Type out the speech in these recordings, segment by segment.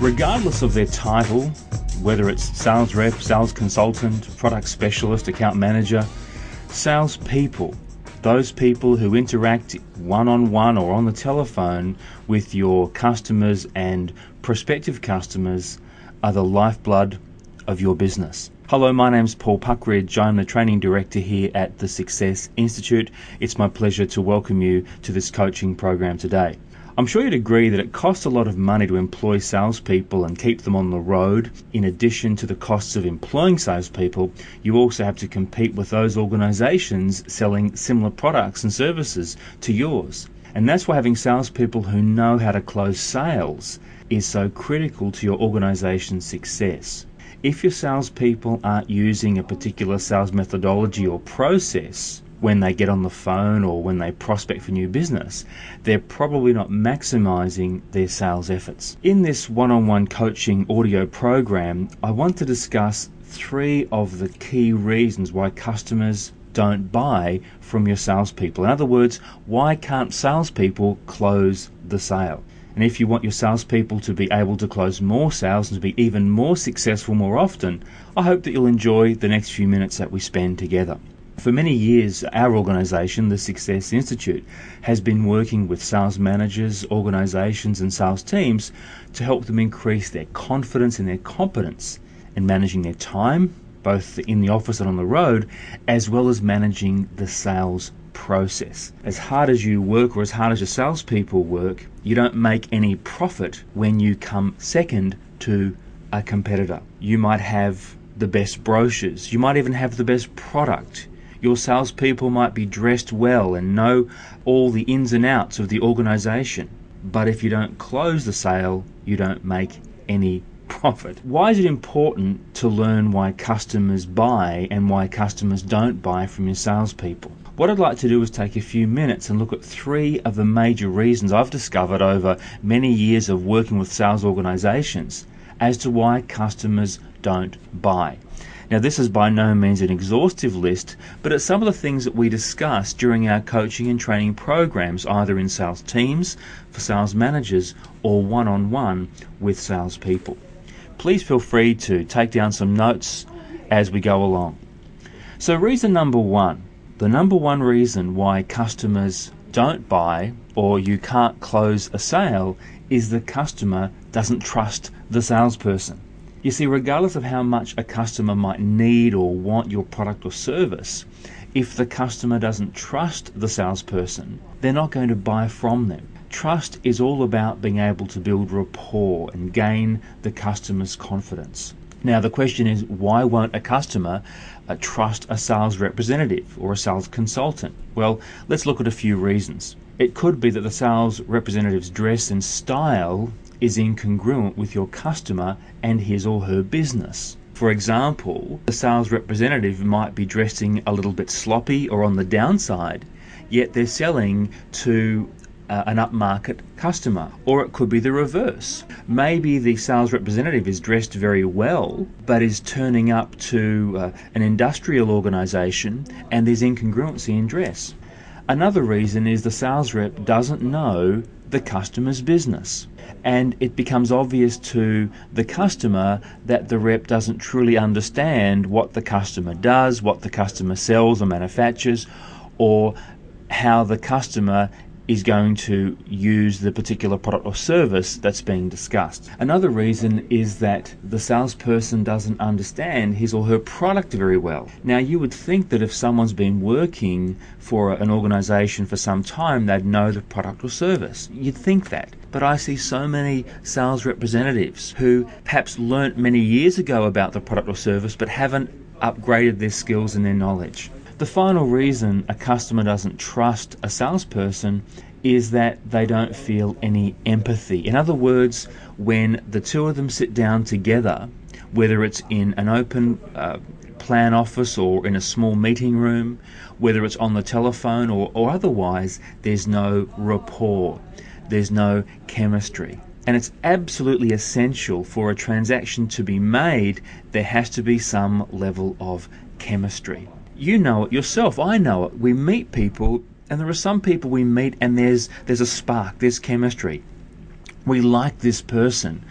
regardless of their title, whether it's sales rep, sales consultant, product specialist, account manager, salespeople, those people who interact one-on-one or on the telephone with your customers and prospective customers are the lifeblood of your business. Hello, my name's Paul Puckridge. I'm the Training Director here at the Success Institute. It's my pleasure to welcome you to this coaching program today. I'm sure you'd agree that it costs a lot of money to employ salespeople and keep them on the road. In addition to the costs of employing salespeople, you also have to compete with those organisations selling similar products and services to yours. And that's why having salespeople who know how to close sales is so critical to your organisation's success. If your salespeople aren't using a particular sales methodology or process when they get on the phone or when they prospect for new business, they're probably not maximizing their sales efforts. In this one-on-one coaching audio program, I want to discuss three of the key reasons why customers don't buy from your salespeople. In other words, why can't salespeople close the sale? And if you want your salespeople to be able to close more sales and to be even more successful more often, I hope that you'll enjoy the next few minutes that we spend together. For many years, our organisation, the Success Institute, has been working with sales managers, organisations and sales teams to help them increase their confidence and their competence in managing their time, both in the office and on the road, as well as managing the sales process. As hard as you work or as hard as your salespeople work, you don't make any profit when you come second to a competitor. You might have the best brochures. You might even have the best product. Your salespeople might be dressed well and know all the ins and outs of the organisation. But if you don't close the sale, you don't make any profit. Why is it important to learn why customers buy and why customers don't buy from your salespeople? What I'd like to do is take a few minutes and look at three of the major reasons I've discovered over many years of working with sales organisations as to why customers don't buy. Now, this is by no means an exhaustive list, but it's some of the things that we discuss during our coaching and training programs, either in sales teams, for sales managers, or one-on-one with salespeople. Please feel free to take down some notes as we go along. So reason number one. The number one reason why customers don't buy or you can't close a sale is the customer doesn't trust the salesperson. You see, regardless of how much a customer might need or want your product or service, if the customer doesn't trust the salesperson, they're not going to buy from them. Trust is all about being able to build rapport and gain the customer's confidence. Now the question is, why won't a customer trust a sales representative or a sales consultant? Well, let's look at a few reasons. It could be that the sales representative's dress and style is incongruent with your customer and his or her business. For example, the sales representative might be dressing a little bit sloppy or on the downside, yet they're selling to an upmarket customer. Or it could be the reverse. Maybe the sales representative is dressed very well but is turning up to an industrial organisation and there's incongruency in dress. Another reason is the sales rep doesn't know the customer's business, and it becomes obvious to the customer that the rep doesn't truly understand what the customer does, what the customer sells or manufactures, or how the customer is going to use the particular product or service that's being discussed. Another reason is that the salesperson doesn't understand his or her product very well. Now, you would think that if someone's been working for an organisation for some time, they'd know the product or service. You'd think that. But I see so many sales representatives who perhaps learnt many years ago about the product or service but haven't upgraded their skills and their knowledge. The final reason a customer doesn't trust a salesperson is that they don't feel any empathy. In other words, when the two of them sit down together, whether it's in an open plan office or in a small meeting room, whether it's on the telephone or otherwise, there's no rapport, there's no chemistry. And it's absolutely essential for a transaction to be made, there has to be some level of chemistry. You know it yourself, I know it. We meet people, and there are some people we meet and there's a spark, there's chemistry. We like this person.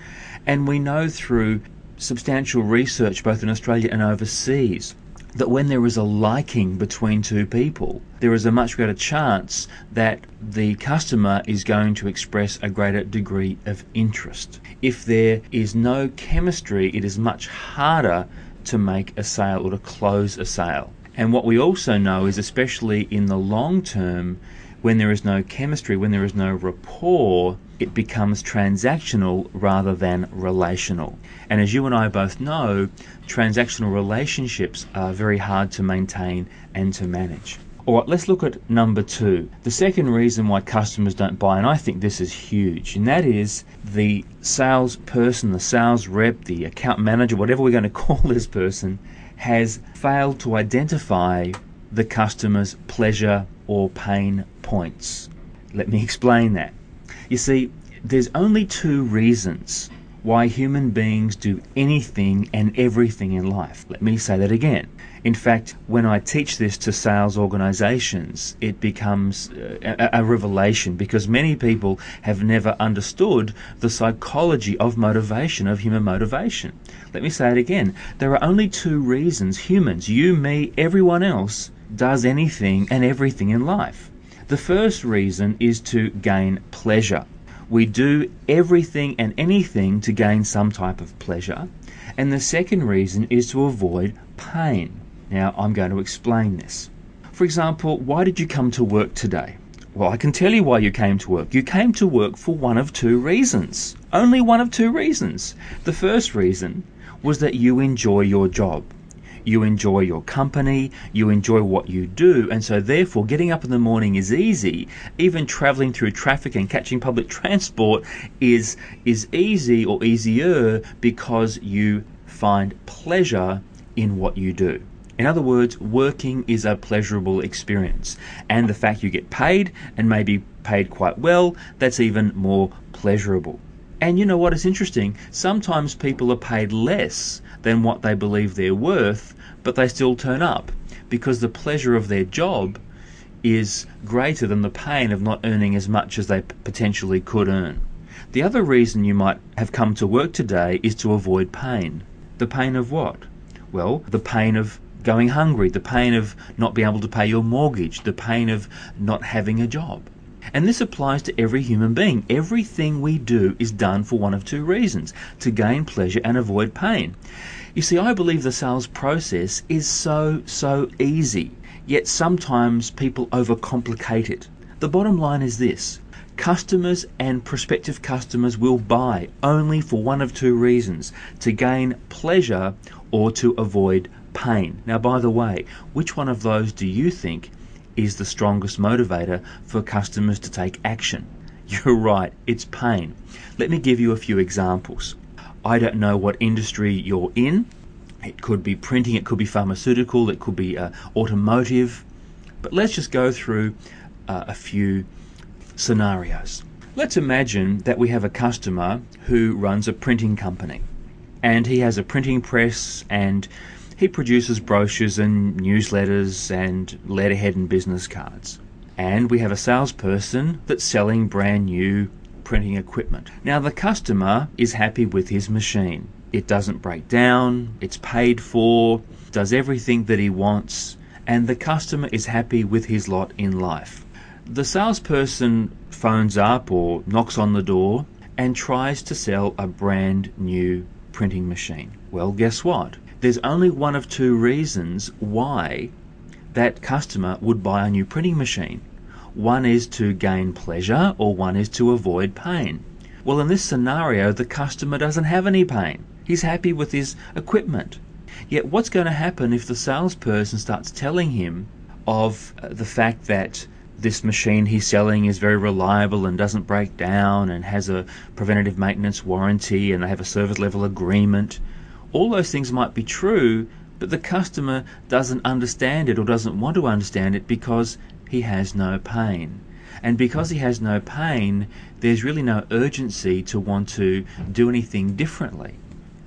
And we know through substantial research, both in Australia and overseas, that when there is a liking between two people, there is a much greater chance that the customer is going to express a greater degree of interest. If there is no chemistry, it is much harder to make a sale or to close a sale. And what we also know is, especially in the long term, when there is no chemistry, when there is no rapport, it becomes transactional rather than relational. And as you and I both know, transactional relationships are very hard to maintain and to manage. All right, let's look at number two. The second reason why customers don't buy, and I think this is huge, and that is the salesperson, the sales rep, the account manager, whatever we're going to call this person, has failed to identify the customer's pleasure or pain points. Let me explain that. You see, there's only two reasons why human beings do anything and everything in life. Let me say that again. In fact, when I teach this to sales organizations, it becomes a revelation, because many people have never understood the psychology of motivation, of human motivation. Let me say it again. There are only two reasons humans, you, me, everyone else, does anything and everything in life. The first reason is to gain pleasure. We do everything and anything to gain some type of pleasure. And the second reason is to avoid pain. Now, I'm going to explain this. For example, why did you come to work today? Well, I can tell you why you came to work. You came to work for one of two reasons. Only one of two reasons. The first reason was that you enjoy your job. You enjoy your company, you enjoy what you do, and so therefore getting up in the morning is easy. Even travelling through traffic and catching public transport is easy or easier because you find pleasure in what you do. In other words, working is a pleasurable experience, and the fact you get paid, and maybe paid quite well, that's even more pleasurable. And you know what is interesting? Sometimes people are paid less than what they believe they're worth, but they still turn up because the pleasure of their job is greater than the pain of not earning as much as they potentially could earn. The other reason you might have come to work today is to avoid pain. The pain of what? Well, the pain of going hungry, the pain of not being able to pay your mortgage, the pain of not having a job. And this applies to every human being. Everything we do is done for one of two reasons, to gain pleasure and avoid pain. You see, I believe the sales process is so easy, yet sometimes people overcomplicate it. The bottom line is this: customers and prospective customers will buy only for one of two reasons, to gain pleasure or to avoid pain. Now, by the way, which one of those do you think is the strongest motivator for customers to take action? You're right, it's pain. Let me give you a few examples. I don't know what industry you're in. It could be printing, it could be pharmaceutical, it could be automotive. But let's just go through a few scenarios. Let's imagine that we have a customer who runs a printing company, and he has a printing press, and he produces brochures and newsletters and letterhead and business cards. And we have a salesperson that's selling brand new printing equipment. Now, the customer is happy with his machine. It doesn't break down, it's paid for, does everything that he wants, and the customer is happy with his lot in life. The salesperson phones up or knocks on the door and tries to sell a brand new printing machine. Well, guess what? There's only one of two reasons why that customer would buy a new printing machine. One is to gain pleasure, or one is to avoid pain. Well, in this scenario, the customer doesn't have any pain. He's happy with his equipment. Yet what's going to happen if the salesperson starts telling him of the fact that this machine he's selling is very reliable and doesn't break down and has a preventative maintenance warranty and they have a service level agreement? All those things might be true, but the customer doesn't understand it or doesn't want to understand it because he has no pain. And because he has no pain, there's really no urgency to want to do anything differently.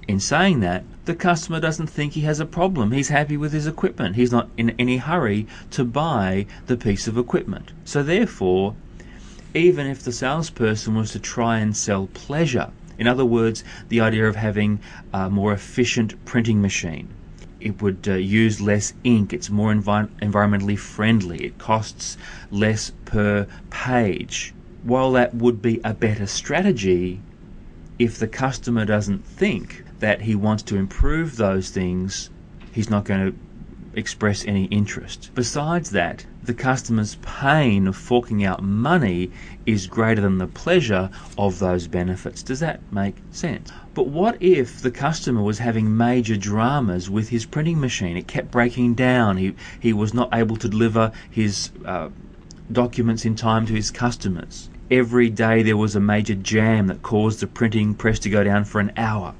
In saying that, the customer doesn't think he has a problem. He's happy with his equipment. He's not in any hurry to buy the piece of equipment. So therefore, even if the salesperson was to try and sell pleasure, In other words, the idea of having a more efficient printing machine. It would use less ink, it's more environmentally friendly, it costs less per page. While that would be a better strategy, if the customer doesn't think that he wants to improve those things, he's not going to express any interest. Besides that, the customer's pain of forking out money is greater than the pleasure of those benefits. Does that make sense? But what if the customer was having major dramas with his printing machine? It kept breaking down. He was not able to deliver his documents in time to his customers. Every day there was a major jam that caused the printing press to go down for an hour.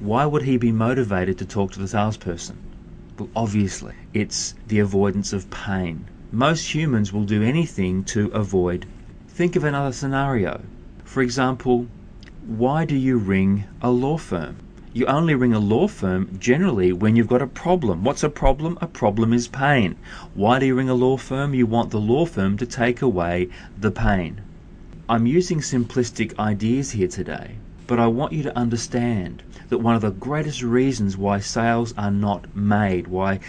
Why would he be motivated to talk to the salesperson? Well, obviously, it's the avoidance of pain. Most humans will do anything to avoid. Think of another scenario. For example, why do you ring a law firm? You only ring a law firm generally when you've got a problem. What's a problem? A problem is pain. Why do you ring a law firm? You want the law firm to take away the pain. I'm using simplistic ideas here today, but I want you to understand that one of the greatest reasons why sales are not made, why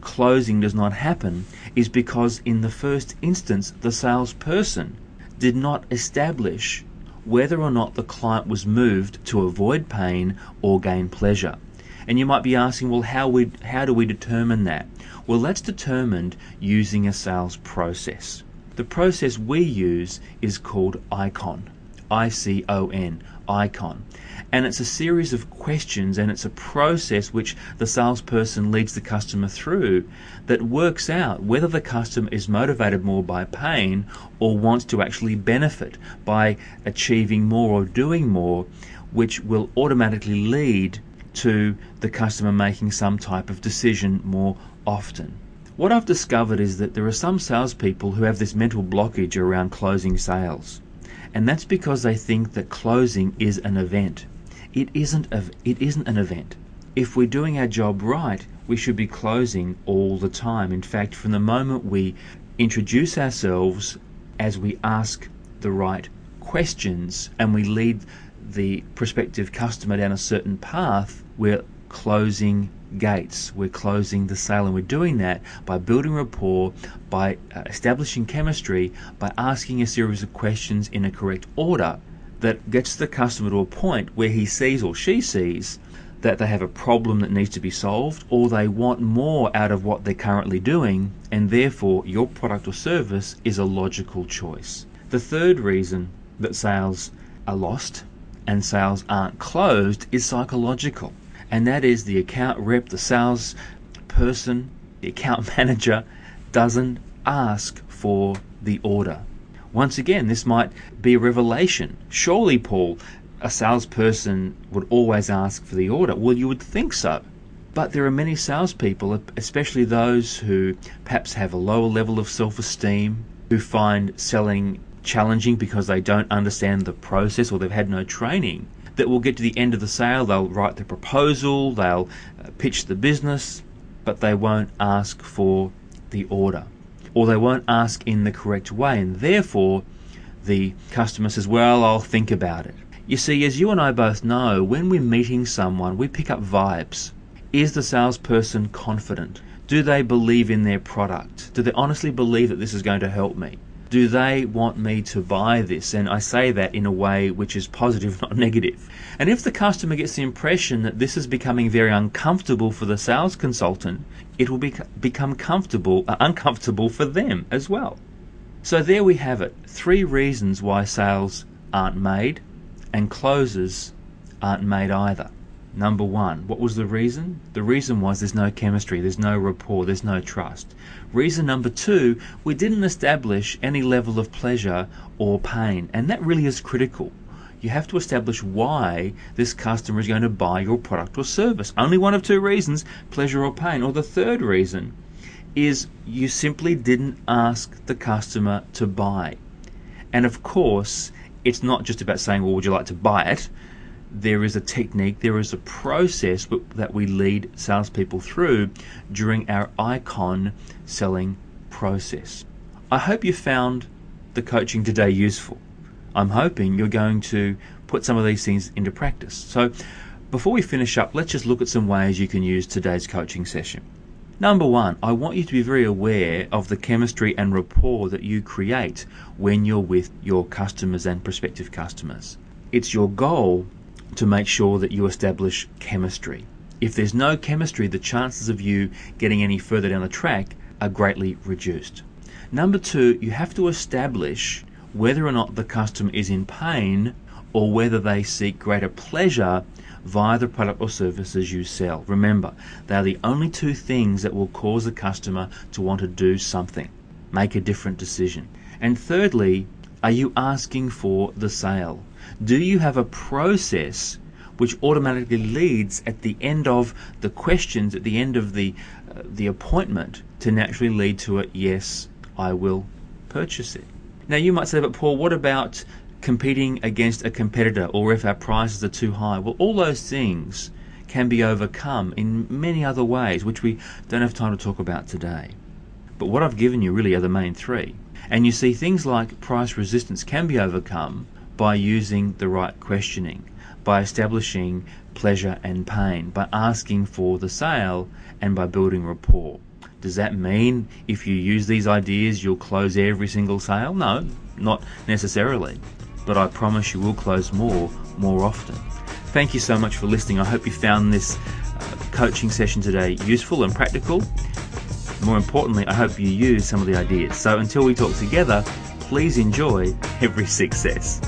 closing does not happen, is because in the first instance the salesperson did not establish whether or not the client was moved to avoid pain or gain pleasure. And you might be asking, well, how do we determine that? Well, that's determined using a sales process. The process we use is called ICON, I-C-O-N, ICON. And it's a series of questions, and it's a process which the salesperson leads the customer through that works out whether the customer is motivated more by pain or wants to actually benefit by achieving more or doing more, which will automatically lead to the customer making some type of decision more often. What I've discovered is that there are some salespeople who have this mental blockage around closing sales. And that's because they think that closing is an event. It isn't an event. If we're doing our job right, we should be closing all the time. In fact, from the moment we introduce ourselves, as we ask the right questions and we lead the prospective customer down a certain path, we're closing gates, we're closing the sale, and we're doing that by building rapport, by establishing chemistry, by asking a series of questions in a correct order that gets the customer to a point where he sees or she sees that they have a problem that needs to be solved, or they want more out of what they're currently doing, and therefore your product or service is a logical choice. The third reason that sales are lost and sales aren't closed is psychological. And that is the account rep, the sales person, the account manager doesn't ask for the order. Once again, this might be a revelation. Surely, Paul, a salesperson would always ask for the order. Well, you would think so. But there are many salespeople, especially those who perhaps have a lower level of self-esteem, who find selling challenging because they don't understand the process or they've had no training, that will get to the end of the sale, they'll write the proposal, they'll pitch the business, but they won't ask for the order, or they won't ask in the correct way, and therefore the customer says, well, I'll think about it. You see, as you and I both know, when we're meeting someone, we pick up vibes. Is the salesperson confident? Do they believe in their product? Do they honestly believe that this is going to help me? Do they want me to buy this? And I say that in a way which is positive, not negative. And if the customer gets the impression that this is becoming very uncomfortable for the sales consultant, it will become uncomfortable for them as well. So there we have it. 3 reasons why sales aren't made and closes aren't made either. Number 1, what was the reason? The reason was there's no chemistry, there's no rapport, there's no trust. Reason number 2, we didn't establish any level of pleasure or pain, and that really is critical. You have to establish why this customer is going to buy your product or service. Only one of 2 reasons, pleasure or pain. Or the third reason is you simply didn't ask the customer to buy. And of course, it's not just about saying, well, would you like to buy it? There is a technique, there is a process that we lead salespeople through during our ICON selling process. I hope you found the coaching today useful. I'm hoping you're going to put some of these things into practice. So before we finish up, let's just look at some ways you can use today's coaching session. Number one, I want you to be very aware of the chemistry and rapport that you create when you're with your customers and prospective customers. It's your goal to make sure that you establish chemistry. If there's no chemistry, the chances of you getting any further down the track are greatly reduced. Number two, you have to establish whether or not the customer is in pain or whether they seek greater pleasure via the product or services you sell. Remember, they are the only two things that will cause a customer to want to do something, make a different decision. And thirdly, are you asking for the sale? Do you have a process which automatically leads at the end of the questions, at the end of the appointment, to naturally lead to a yes, I will purchase it? Now you might say, but Paul, what about competing against a competitor, or if our prices are too high? Well, all those things can be overcome in many other ways, which we don't have time to talk about today. But what I've given you really are the main three. And you see, things like price resistance can be overcome by using the right questioning, by establishing pleasure and pain, by asking for the sale, and by building rapport. Does that mean if you use these ideas you'll close every single sale? No, not necessarily. But I promise you will close more often. Thank you so much for listening. I hope you found this coaching session today useful and practical. More importantly, I hope you use some of the ideas. So until we talk together, please enjoy every success.